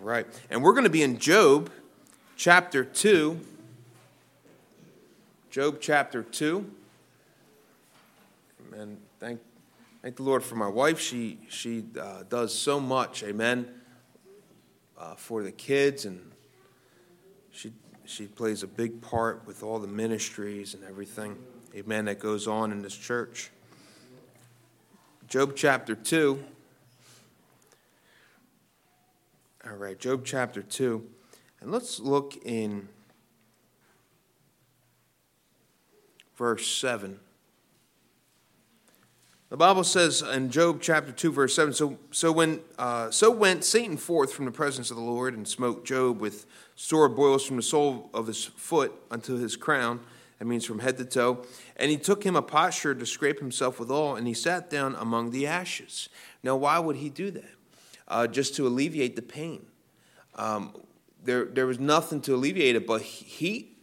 All right. And we're going to be in Job chapter 2. Job chapter 2. Amen. Thank the Lord for my wife. She does so much, amen, for the kids. And she plays a big part with all the ministries and everything, amen, that goes on in this church. Job chapter 2. All right, Job chapter 2. And let's look in verse 7. The Bible says in Job chapter 2, verse 7, So went Satan forth from the presence of the Lord and smote Job with sore boils from the sole of his foot unto his crown, that means from head to toe. And he took him a potsherd to scrape himself withal, and he sat down among the ashes. Now, why would he do that? Just to alleviate the pain. There was nothing to alleviate it but heat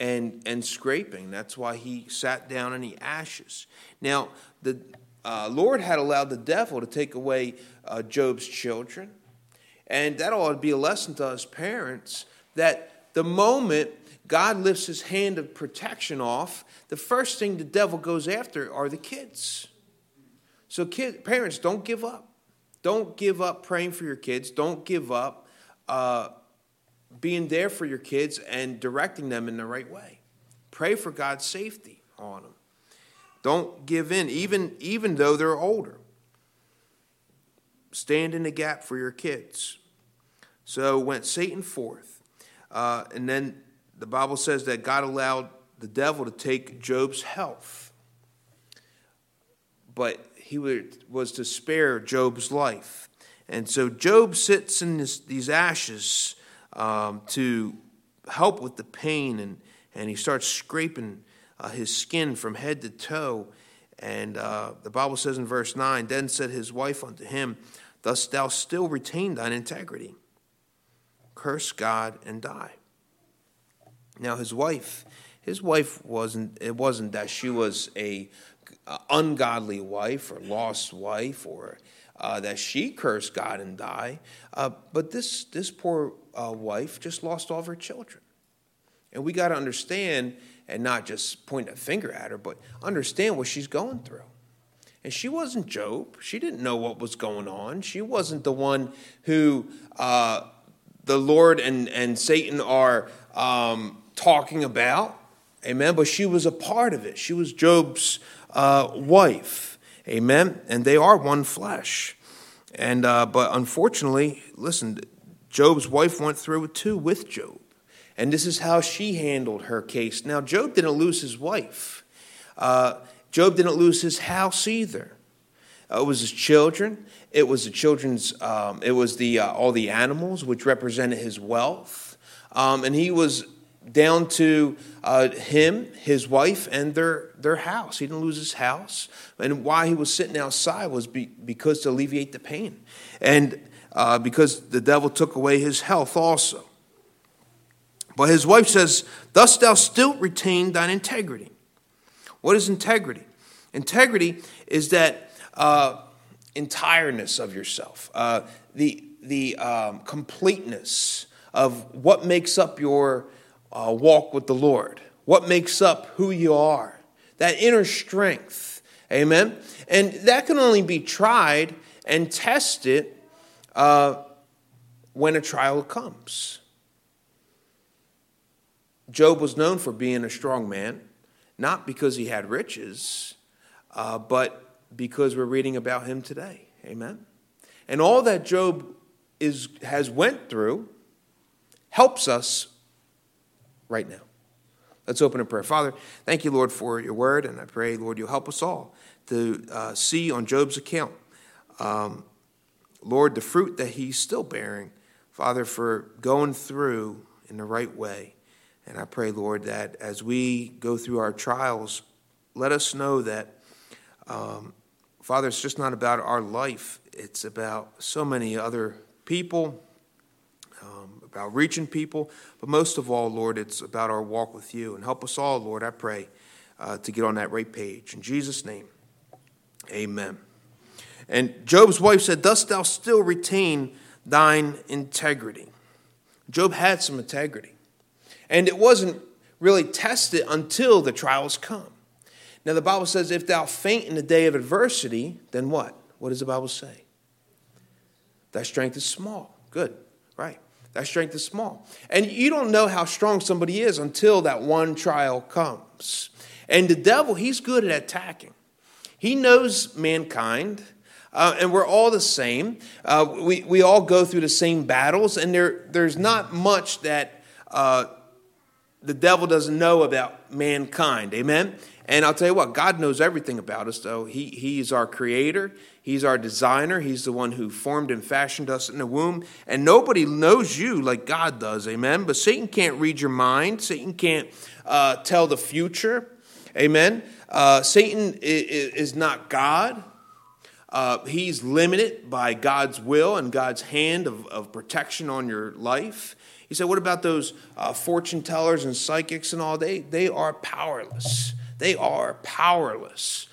and scraping. That's why he sat down in the ashes. Now, the Lord had allowed the devil to take away Job's children. And that ought to be a lesson to us parents, that the moment God lifts his hand of protection off, the first thing the devil goes after are the kids. So parents, don't give up. Don't give up praying for your kids. Don't give up being there for your kids and directing them in the right way. Pray for God's safety on them. Don't give in, even though they're older. Stand in the gap for your kids. So went Satan forth. And then the Bible says that God allowed the devil to take Job's health. But he was to spare Job's life. And so Job sits in these ashes to help with the pain, and he starts scraping his skin from head to toe. And the Bible says in verse 9, Then said his wife unto him, Dost thou still retain thine integrity? Curse God and die. Now his wife wasn't that she was a ungodly wife or lost wife, or that she cursed God and die. But this poor wife just lost all of her children. And we got to understand, and not just point a finger at her, but understand what she's going through. And she wasn't Job. She didn't know what was going on. She wasn't the one who the Lord and Satan are talking about. Amen. But she was a part of it. She was Job's wife. Amen. And they are one flesh. And but unfortunately, listen, Job's wife went through it too with Job. And this is how she handled her case. Now, Job didn't lose his wife. Job didn't lose his house either. It was his children. It was the children's. It was the all the animals, which represented his wealth. And he was down to him, his wife, and their house. He didn't lose his house. And why he was sitting outside was because to alleviate the pain. And because the devil took away his health also. But his wife says, Dost thou still retain thine integrity? What is integrity? Integrity is that entireness of yourself. The completeness of what makes up your walk with the Lord. What makes up who you are? That inner strength. Amen? And that can only be tried and tested when a trial comes. Job was known for being a strong man, not because he had riches, but because we're reading about him today. Amen? And all that Job has went through helps us right now. Let's open in prayer. Father, thank you, Lord, for your word, and I pray, Lord, you'll help us all to see on Job's account, Lord, the fruit that he's still bearing, Father, for going through in the right way. And I pray, Lord, that as we go through our trials, let us know that, Father, it's just not about our life. It's about so many other people, about reaching people, but most of all, Lord, it's about our walk with you. And help us all, Lord, I pray, to get on that right page. In Jesus' name, amen. And Job's wife said, Dost thou still retain thine integrity. Job had some integrity, and it wasn't really tested until the trials come. Now, the Bible says, if thou faint in the day of adversity, then what? What does the Bible say? Thy strength is small. Good, right. Thy strength is small. And you don't know how strong somebody is until that one trial comes. And the devil, he's good at attacking. He knows mankind, and we're all the same. We all go through the same battles, and there's not much that the devil doesn't know about mankind. Amen? And I'll tell you what, God knows everything about us, though. He is our creator. He's our designer. He's the one who formed and fashioned us in the womb. And nobody knows you like God does, amen? But Satan can't read your mind. Satan can't tell the future, amen? Satan is not God. He's limited by God's will and God's hand of protection on your life. He said, what about those fortune tellers and psychics and all? They are powerless. They are powerless.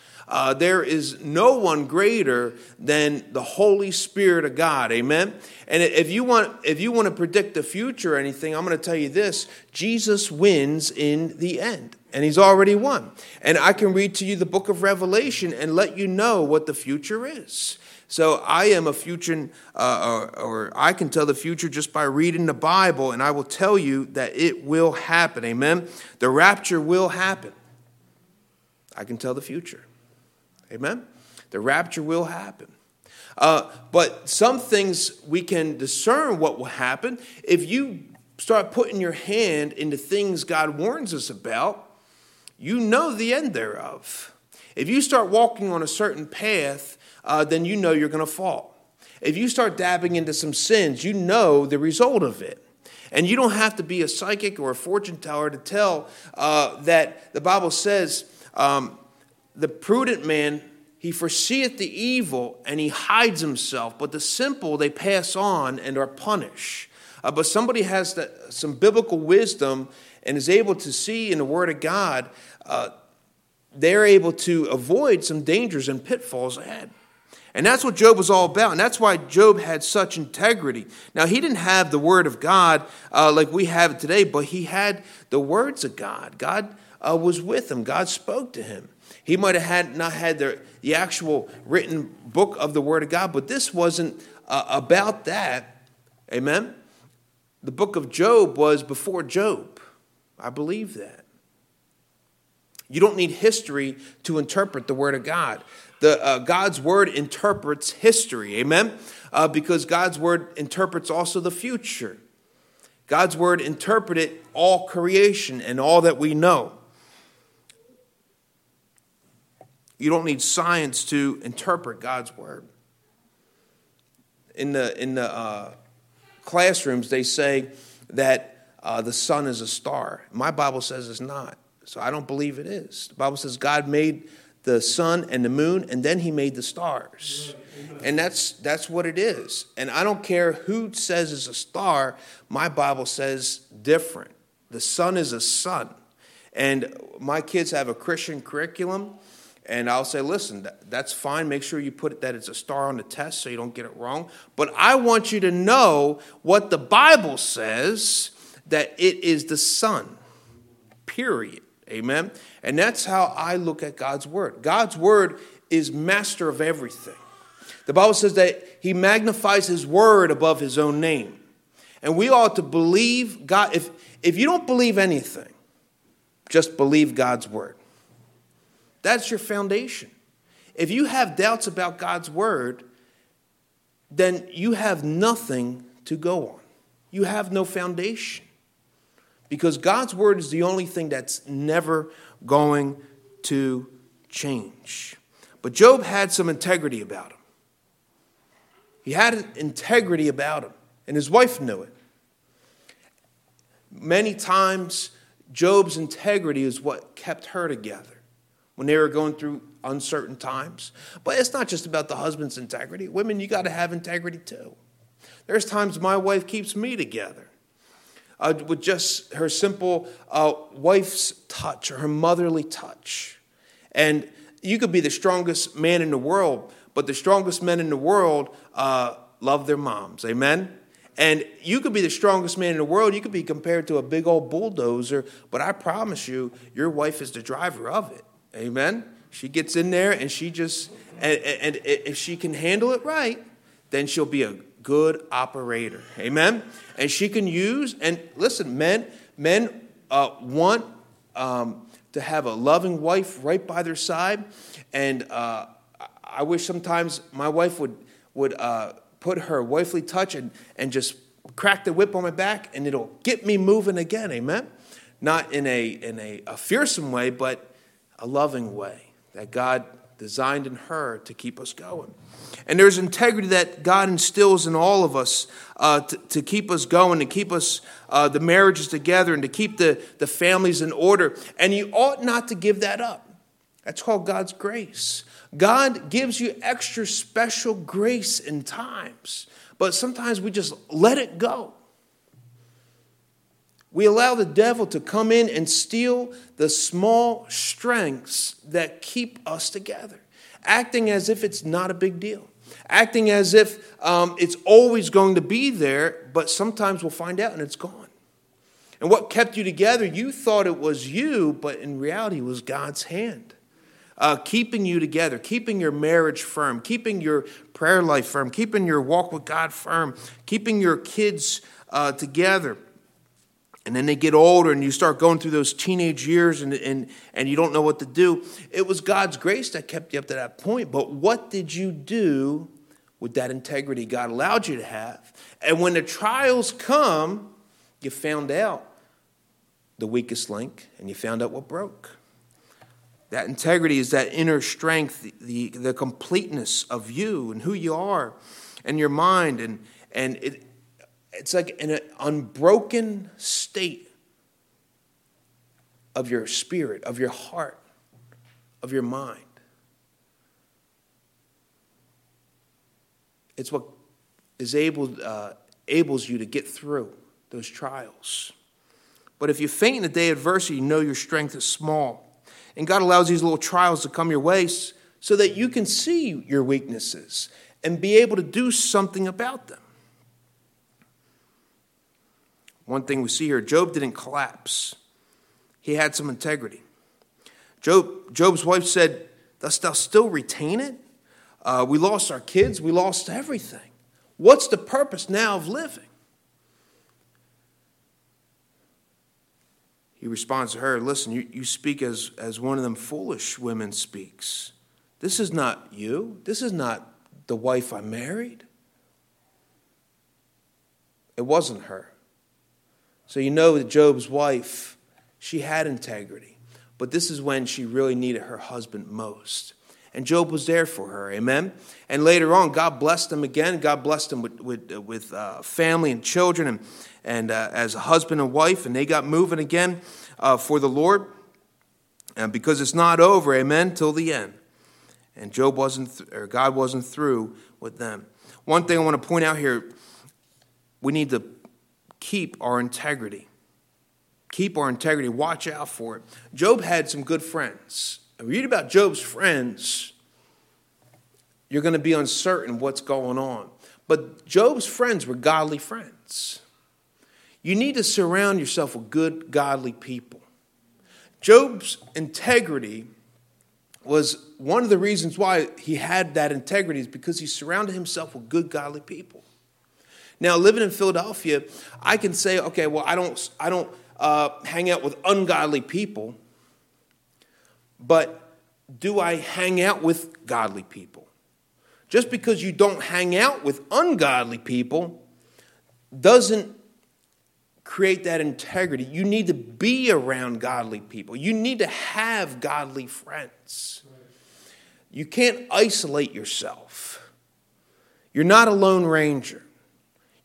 There is no one greater than the Holy Spirit of God. Amen. And if you want to predict the future or anything, I'm going to tell you this: Jesus wins in the end, and He's already won. And I can read to you the book of Revelation and let you know what the future is. So I am a future, or I can tell the future just by reading the Bible, and I will tell you that it will happen. Amen. The rapture will happen. I can tell the future. Amen? The rapture will happen. But some things we can discern what will happen. If you start putting your hand into things God warns us about, you know the end thereof. If you start walking on a certain path, then you know you're going to fall. If you start dabbing into some sins, you know the result of it. And you don't have to be a psychic or a fortune teller to tell that the Bible says, the prudent man, he foreseeth the evil, and he hides himself. But the simple, they pass on and are punished. But somebody has some biblical wisdom and is able to see in the Word of God, they're able to avoid some dangers and pitfalls ahead. And that's what Job was all about. And that's why Job had such integrity. Now, he didn't have the Word of God like we have it today, but he had the words of God. God was with him. God spoke to him. He might have not had the actual written book of the Word of God, but this wasn't about that. Amen? The book of Job was before Job. I believe that. You don't need history to interpret the Word of God. God's Word interprets history. Amen? Because God's Word interprets also the future. God's Word interpreted all creation and all that we know. You don't need science to interpret God's word. In the classrooms, they say that the sun is a star. My Bible says it's not, so I don't believe it is. The Bible says God made the sun and the moon, and then He made the stars. And that's what it is. And I don't care who says it's a star. My Bible says different. The sun is a sun. And my kids have a Christian curriculum. And I'll say, listen, that's fine. Make sure you put that it's a star on the test so you don't get it wrong. But I want you to know what the Bible says, that it is the sun, period. Amen? And that's how I look at God's word. God's word is master of everything. The Bible says that He magnifies His word above His own name. And we ought to believe God. If you don't believe anything, just believe God's word. That's your foundation. If you have doubts about God's word, then you have nothing to go on. You have no foundation. Because God's word is the only thing that's never going to change. But Job had some integrity about him. He had integrity about him, and his wife knew it. Many times, Job's integrity is what kept her together when they were going through uncertain times. But it's not just about the husband's integrity. Women, you got to have integrity too. There's times my wife keeps me together with just her simple wife's touch or her motherly touch. And you could be the strongest man in the world, but the strongest men in the world love their moms. Amen? And you could be the strongest man in the world. You could be compared to a big old bulldozer. But I promise you, your wife is the driver of it. Amen? She gets in there and she just, and if she can handle it right, then she'll be a good operator. Amen? And she can use, and listen, men want to have a loving wife right by their side. And I wish sometimes my wife would put her wifely touch and just crack the whip on my back, and it'll get me moving again. Amen? Not in a fearsome way, but a loving way that God designed in her to keep us going. And there's integrity that God instills in all of us to keep us going, to keep us the marriages together, and to keep the families in order. And you ought not to give that up. That's called God's grace. God gives you extra special grace in times, but sometimes we just let it go. We allow the devil to come in and steal the small strengths that keep us together, acting as if it's not a big deal, acting as if it's always going to be there, but sometimes we'll find out and it's gone. And what kept you together, you thought it was you, but in reality it was God's hand. Keeping you together, keeping your marriage firm, keeping your prayer life firm, keeping your walk with God firm, keeping your kids together. And then they get older and you start going through those teenage years and you don't know what to do. It was God's grace that kept you up to that point. But what did you do with that integrity God allowed you to have? And when the trials come, you found out the weakest link and you found out what broke. That integrity is that inner strength, the completeness of you and who you are and your mind. And it's like an unbroken state of your spirit, of your heart, of your mind. It's what is enables you to get through those trials. But if you faint in the day of adversity, you know your strength is small. And God allows these little trials to come your way so that you can see your weaknesses and be able to do something about them. One thing we see here, Job didn't collapse. He had some integrity. Job's wife said, "Dost thou still retain it? We lost our kids. We lost everything. What's the purpose now of living?" He responds to her, "Listen, you speak as one of them foolish women speaks. This is not you. This is not the wife I married." It wasn't her. So you know that Job's wife, she had integrity. But this is when she really needed her husband most. And Job was there for her, amen? And later on, God blessed him again. God blessed him with family and children and as a husband and wife, and they got moving again for the Lord, and because it's not over, amen, till the end. And God wasn't through with them. One thing I want to point out here, we need to keep our integrity. Keep our integrity. Watch out for it. Job had some good friends. If you read about Job's friends, you're going to be uncertain what's going on. But Job's friends were godly friends. You need to surround yourself with good, godly people. Job's integrity was one of the reasons why he had that integrity, is because he surrounded himself with good, godly people. Now, living in Philadelphia, I can say, okay, well, I don't hang out with ungodly people. But do I hang out with godly people? Just because you don't hang out with ungodly people doesn't create that integrity. You need to be around godly people. You need to have godly friends. You can't isolate yourself. You're not a lone ranger.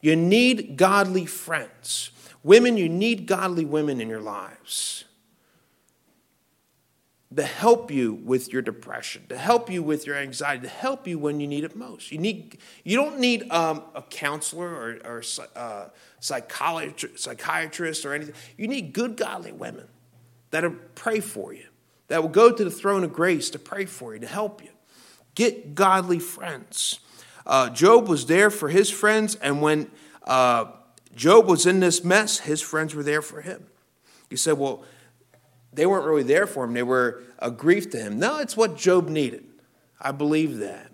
You need godly friends. Women, you need godly women in your lives to help you with your depression, to help you with your anxiety, to help you when you need it most. You don't need a counselor or psychiatrist or anything. You need good, godly women that will pray for you, that will go to the throne of grace to pray for you, to help you. Get godly friends. Job was there for his friends, and when Job was in this mess, his friends were there for him. You said, well, they weren't really there for him. They were a grief to him. No, it's what Job needed. I believe that.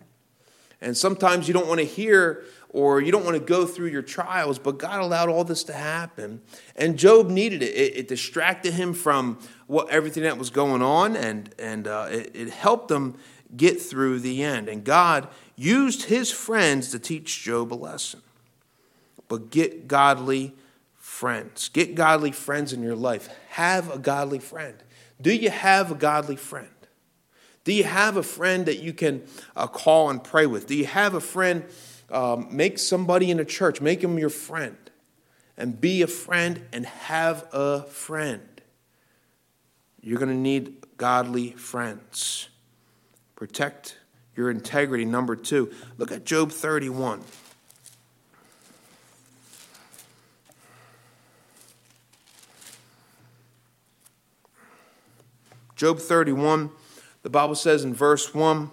And sometimes you don't want to hear or you don't want to go through your trials, but God allowed all this to happen. And Job needed it. It distracted him from everything that was going on, and it helped him get through the end. And God used his friends to teach Job a lesson. But get godly friends. Get godly friends in your life. Have a godly friend. Do you have a godly friend? Do you have a friend that you can call and pray with? Do you have a friend? Make somebody in the church, make them your friend, and be a friend and have a friend. You're going to need godly friends. Protect your integrity. Number two, look at Job 31. Job 31, the Bible says in verse 1,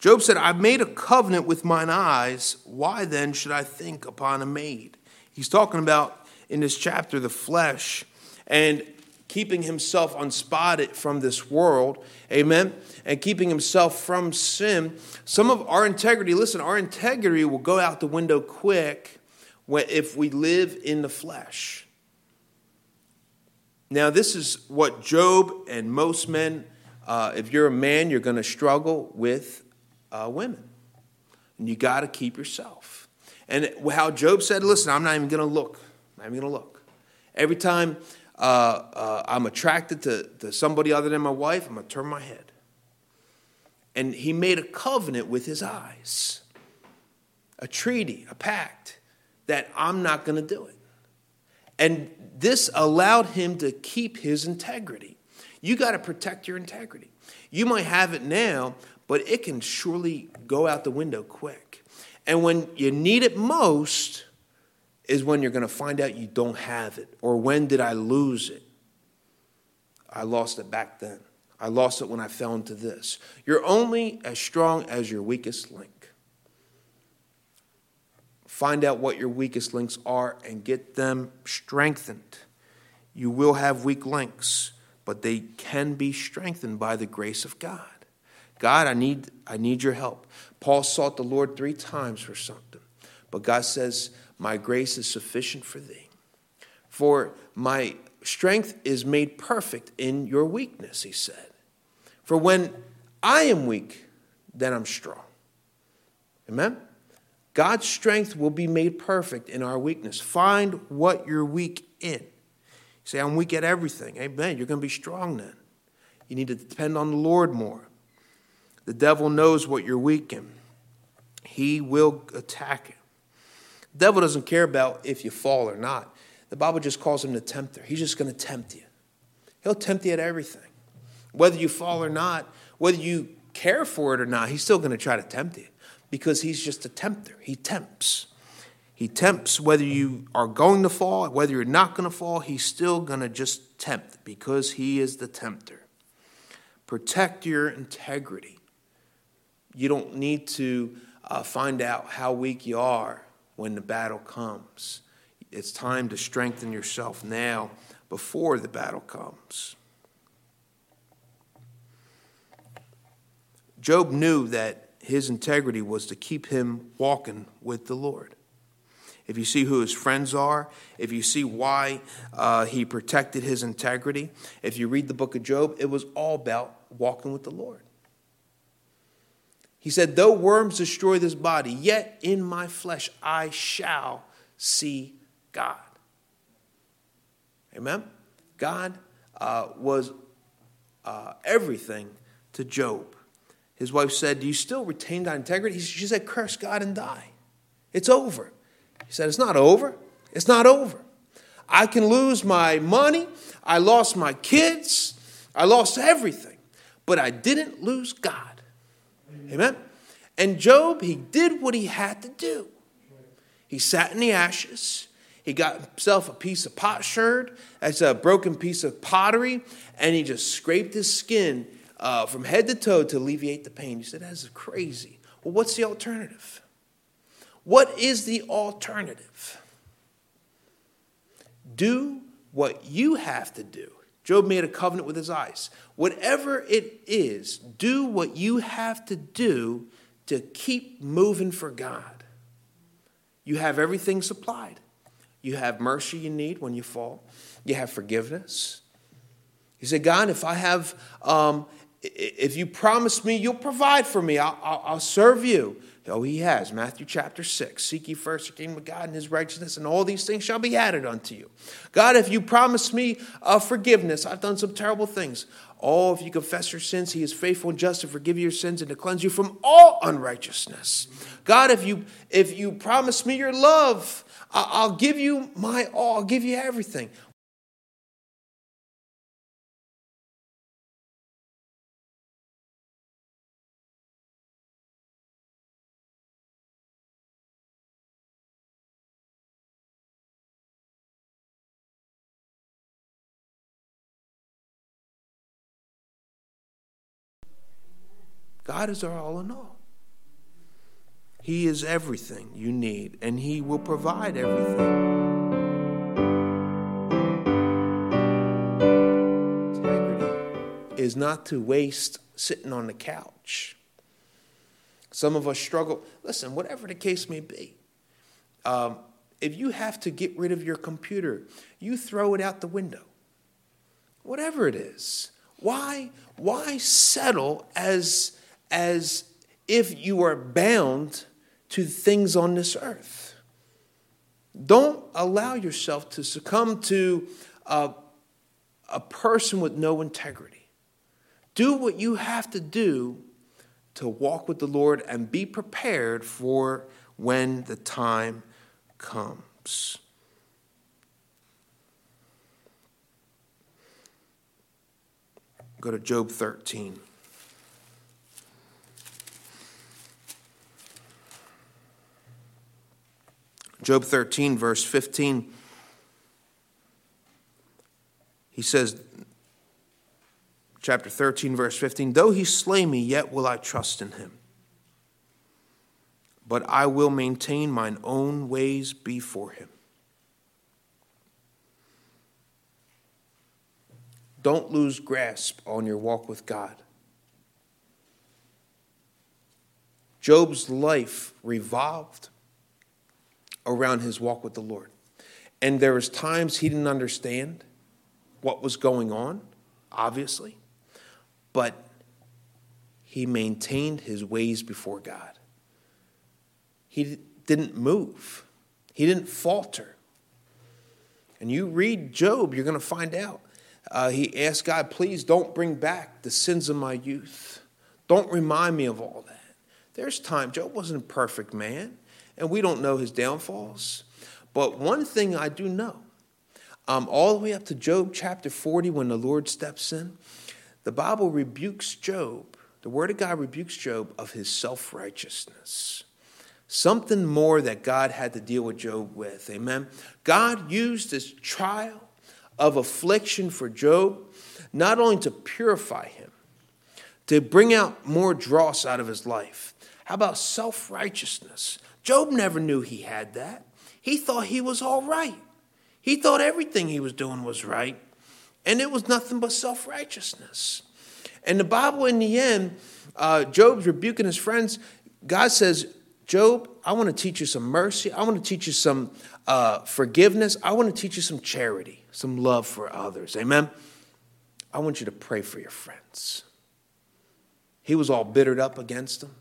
Job said, I made a covenant with mine eyes. Why then should I think upon a maid? He's talking about, in this chapter, the flesh and keeping himself unspotted from this world. Amen. And keeping himself from sin. Some of our integrity, listen, our integrity will go out the window quick if we live in the flesh. Now, this is what Job and most men, if you're a man, you're going to struggle with women, and you got to keep yourself. And how Job said, listen, I'm not even going to look. I'm not even going to look. Every time I'm attracted to somebody other than my wife, I'm going to turn my head. And he made a covenant with his eyes, a treaty, a pact, that I'm not going to do it. And this allowed him to keep his integrity. You got to protect your integrity. You might have it now, but it can surely go out the window quick. And when you need it most is when you're going to find out you don't have it. Or when did I lose it? I lost it back then. I lost it when I fell into this. You're only as strong as your weakest link. Find out what your weakest links are and get them strengthened. You will have weak links, but they can be strengthened by the grace of God. God, I need your help. Paul sought the Lord 3 times for something. But God says, my grace is sufficient for thee. For my strength is made perfect in your weakness, he said. For when I am weak, then I'm strong. Amen? God's strength will be made perfect in our weakness. Find what you're weak in. You say, I'm weak at everything. Amen. You're going to be strong then. You need to depend on the Lord more. The devil knows what you're weak in. He will attack it. The devil doesn't care about if you fall or not. The Bible just calls him the tempter. He's just going to tempt you. He'll tempt you at everything. Whether you fall or not, whether you care for it or not, he's still going to try to tempt you because he's just a tempter. He tempts. He tempts whether you are going to fall, whether you're not going to fall. He's still going to just tempt because he is the tempter. Protect your integrity. You don't need to find out how weak you are when the battle comes. It's time to strengthen yourself now before the battle comes. Job knew that his integrity was to keep him walking with the Lord. If you see who his friends are, if you see why he protected his integrity, if you read the book of Job, it was all about walking with the Lord. He said, though worms destroy this body, yet in my flesh I shall see God. Amen? God was everything to Job. His wife said, do you still retain thy integrity? She said, curse God and die. It's over. He said, it's not over. It's not over. I can lose my money. I lost my kids. I lost everything. But I didn't lose God. Amen. And Job, he did what he had to do. He sat in the ashes. He got himself a piece of potsherd. That's a broken piece of pottery. And he just scraped his skin from head to toe to alleviate the pain. You said, that is crazy. Well, what's the alternative? What is the alternative? Do what you have to do. Job made a covenant with his eyes. Whatever it is, do what you have to do to keep moving for God. You have everything supplied. You have mercy you need when you fall. You have forgiveness. You say, God, if I have, if you promise me, you'll provide for me. I'll serve you. Oh, he has. Matthew chapter 6. Seek ye first the kingdom of God and his righteousness, and all these things shall be added unto you. God, if you promise me forgiveness, I've done some terrible things. Oh, if you confess your sins, he is faithful and just to forgive your sins and to cleanse you from all unrighteousness. God, if you promise me your love, I'll give you my all. I'll give you everything. God is our all in all. He is everything you need, and he will provide everything. Integrity is not to waste sitting on the couch. Some of us struggle. Listen, whatever the case may be, if you have to get rid of your computer, you throw it out the window. Whatever it is. Why settle as if you are bound to things on this earth? Don't allow yourself to succumb to a person with no integrity. Do what you have to do to walk with the Lord and be prepared for when the time comes. Go to Job 13. Job 13, verse 15, he says, chapter 13, verse 15, though he slay me, yet will I trust in him. But I will maintain mine own ways before him. Don't lose grasp on your walk with God. Job's life revolved around his walk with the Lord. And there was times he didn't understand what was going on, obviously, but he maintained his ways before God. He didn't move. He didn't falter. And you read Job, you're going to find out. He asked God, please don't bring back the sins of my youth. Don't remind me of all that. There's time. Job wasn't a perfect man, and we don't know his downfalls. But one thing I do know, all the way up to Job chapter 40, when the Lord steps in, the Bible rebukes Job. The Word of God rebukes Job of his self-righteousness. Something more that God had to deal with Job with. Amen. God used this trial of affliction for Job, not only to purify him, to bring out more dross out of his life. How about self-righteousness? Job never knew he had that. He thought he was all right. He thought everything he was doing was right. And it was nothing but self-righteousness. And the Bible, in the end, Job's rebuking his friends. God says, Job, I want to teach you some mercy. I want to teach you some forgiveness. I want to teach you some charity, some love for others. Amen? I want you to pray for your friends. He was all bittered up against them.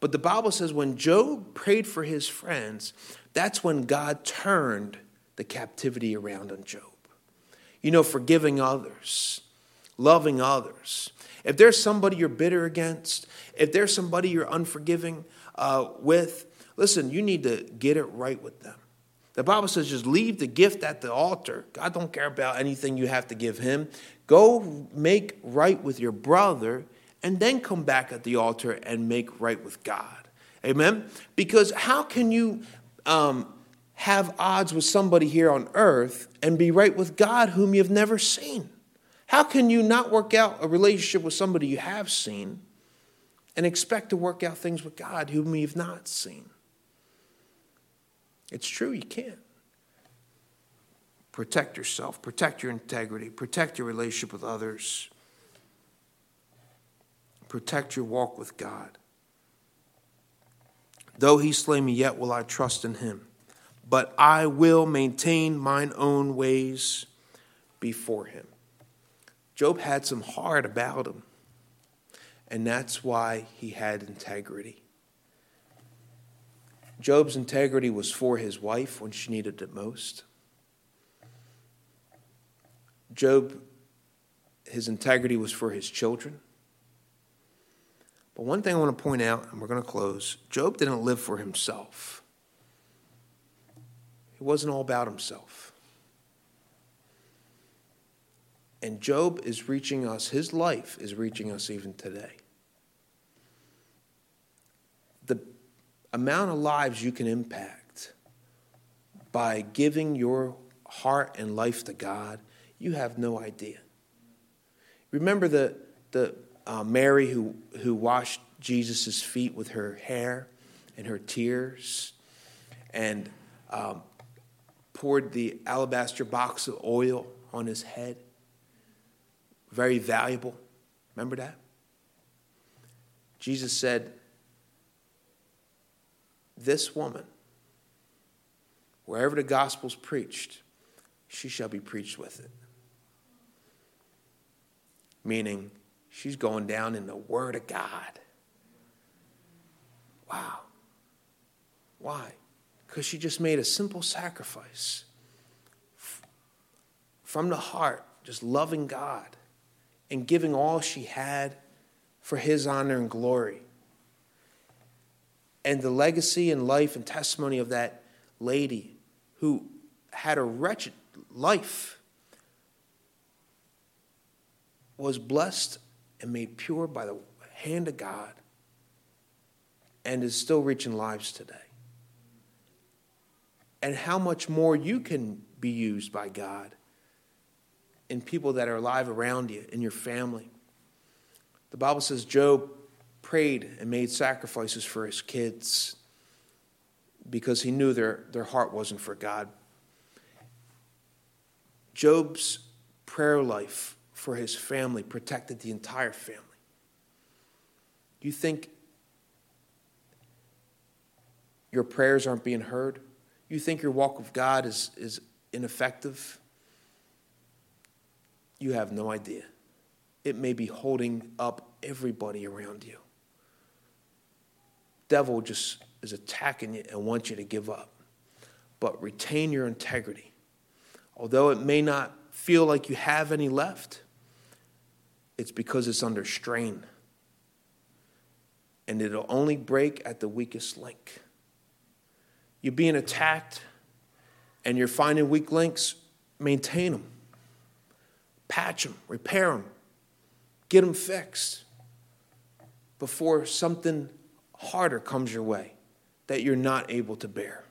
But the Bible says when Job prayed for his friends, that's when God turned the captivity around on Job. You know, forgiving others, loving others. If there's somebody you're bitter against, if there's somebody you're unforgiving with, listen, you need to get it right with them. The Bible says just leave the gift at the altar. God don't care about anything you have to give him. Go make right with your brother and then come back at the altar and make right with God. Amen? Because how can you have odds with somebody here on earth and be right with God whom you've never seen? How can you not work out a relationship with somebody you have seen and expect to work out things with God whom you've not seen? It's true, you can't. Protect yourself. Protect your integrity. Protect your relationship with others. Protect your walk with God. Though he slay me, yet will I trust in him. But I will maintain mine own ways before him. Job had some heart about him. And that's why he had integrity. Job's integrity was for his wife when she needed it most. Job, his integrity was for his children. But one thing I want to point out, and we're going to close, Job didn't live for himself. It wasn't all about himself. And Job is reaching us, his life is reaching us even today. The amount of lives you can impact by giving your heart and life to God, you have no idea. Remember the Mary who washed Jesus' feet with her hair and her tears and poured the alabaster box of oil on his head? Very valuable. Remember that? Jesus said, this woman, wherever the gospel's preached, she shall be preached with it. Meaning, she's going down in the Word of God. Wow. Why? Because she just made a simple sacrifice from the heart, just loving God and giving all she had for his honor and glory. And the legacy and life and testimony of that lady who had a wretched life was blessed and made pure by the hand of God and is still reaching lives today. And how much more you can be used by God in people that are alive around you, in your family. The Bible says Job prayed and made sacrifices for his kids because he knew their heart wasn't for God. Job's prayer life for his family protected the entire family. You think your prayers aren't being heard? You think your walk with God is ineffective? You have no idea. It may be holding up everybody around you. Devil just is attacking you and wants you to give up. But retain your integrity. Although it may not feel like you have any left, it's because it's under strain. And it'll only break at the weakest link. You're being attacked and you're finding weak links, maintain them. Patch them, repair them, get them fixed before something harder comes your way that you're not able to bear.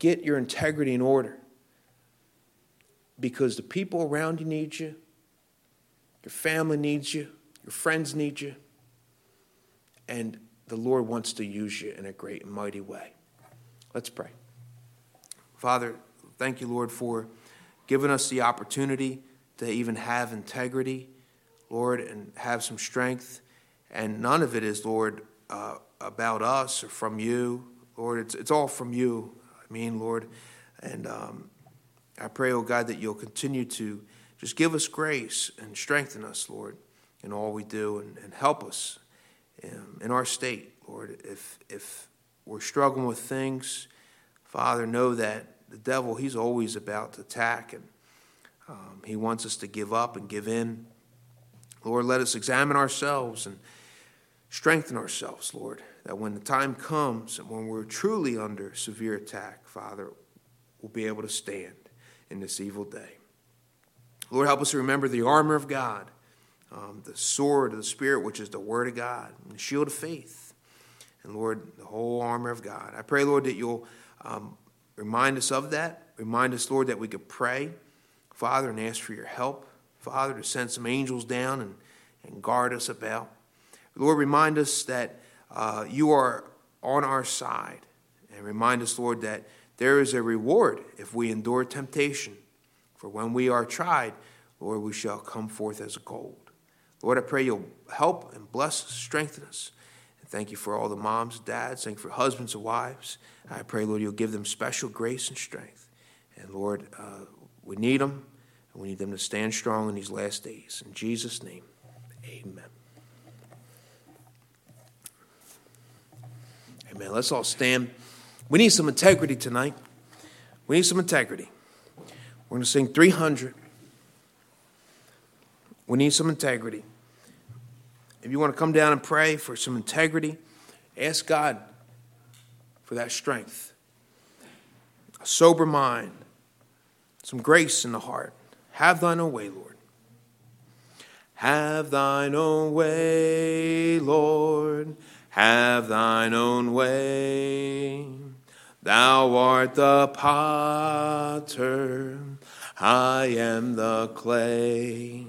Get your integrity in order because the people around you need you, your family needs you, your friends need you, and the Lord wants to use you in a great and mighty way. Let's pray. Father, thank you, Lord, for giving us the opportunity to even have integrity, Lord, and have some strength. And none of it is, Lord, about us or from you. Lord, it's all from you, I mean, Lord. And I pray, oh God, that you'll continue to just give us grace and strengthen us, Lord, in all we do and help us in our state, Lord. If we're struggling with things, Father, know that the devil, he's always about to attack, and he wants us to give up and give in. Lord, let us examine ourselves and strengthen ourselves, Lord, that when the time comes and when we're truly under severe attack, Father, we'll be able to stand in this evil day. Lord, help us to remember the armor of God, the sword of the Spirit, which is the Word of God, and the shield of faith, and Lord, the whole armor of God. I pray, Lord, that you'll remind us of that. Remind us, Lord, that we could pray, Father, and ask for your help, Father, to send some angels down and guard us about. Lord, remind us that you are on our side, and remind us, Lord, that there is a reward if we endure temptation. For when we are tried, Lord, we shall come forth as gold. Lord, I pray you'll help and bless us, strengthen us. And thank you for all the moms, dads. Thank you for husbands and wives. I pray, Lord, you'll give them special grace and strength. And Lord, we need them, and we need them to stand strong in these last days. In Jesus' name, amen. Amen. Let's all stand. We need some integrity tonight. We need some integrity. We're going to sing 300. We need some integrity. If you want to come down and pray for some integrity, ask God for that strength, a sober mind, some grace in the heart. Have thine own way, Lord. Have thine own way, Lord. Have thine own way. Thou art the potter, I am the clay.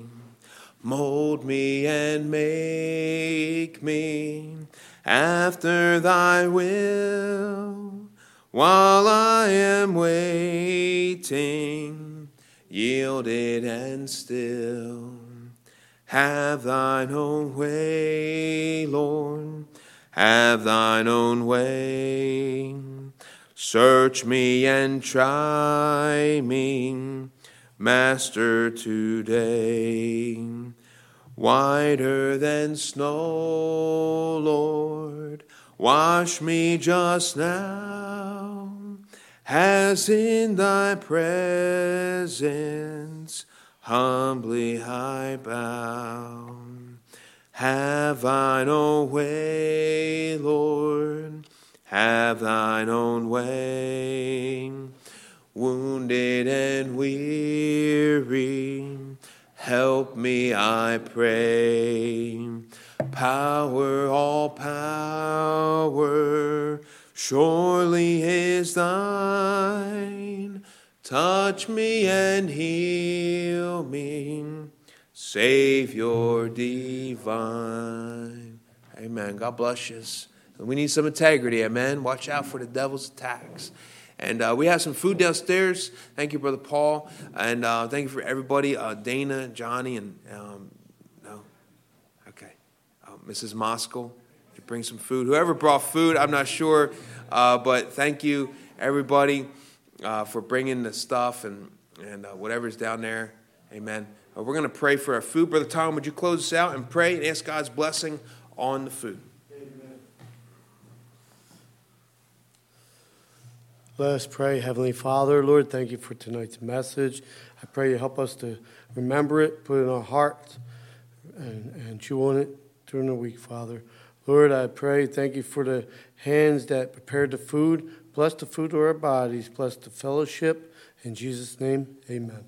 Mold me and make me after thy will. While I am waiting, yielded and still. Have thine own way, Lord. Have thine own way. Search me and try me, Master, today. Whiter than snow, Lord, wash me just now, as in thy presence humbly I bow. Have thine own way, Lord. Have thine own way. Wounded and weary, help me, I pray. Power, all power, surely is thine. Touch me and heal me, Savior divine. Amen. God bless us. We need some integrity, amen. Watch out for the devil's attacks. And we have some food downstairs. Thank you, Brother Paul. And thank you for everybody, Dana, Johnny, and Mrs. Moskal to bring some food. Whoever brought food, I'm not sure. But thank you, everybody, for bringing the stuff and whatever's down there. Amen. We're going to pray for our food. Brother Tom, would you close us out and pray and ask God's blessing on the food? Let us pray. Heavenly Father, Lord, thank you for tonight's message. I pray you help us to remember it, put it in our hearts, and chew on it during the week, Father. Lord, I pray, thank you for the hands that prepared the food. Bless the food to our bodies. Bless the fellowship. In Jesus' name, amen.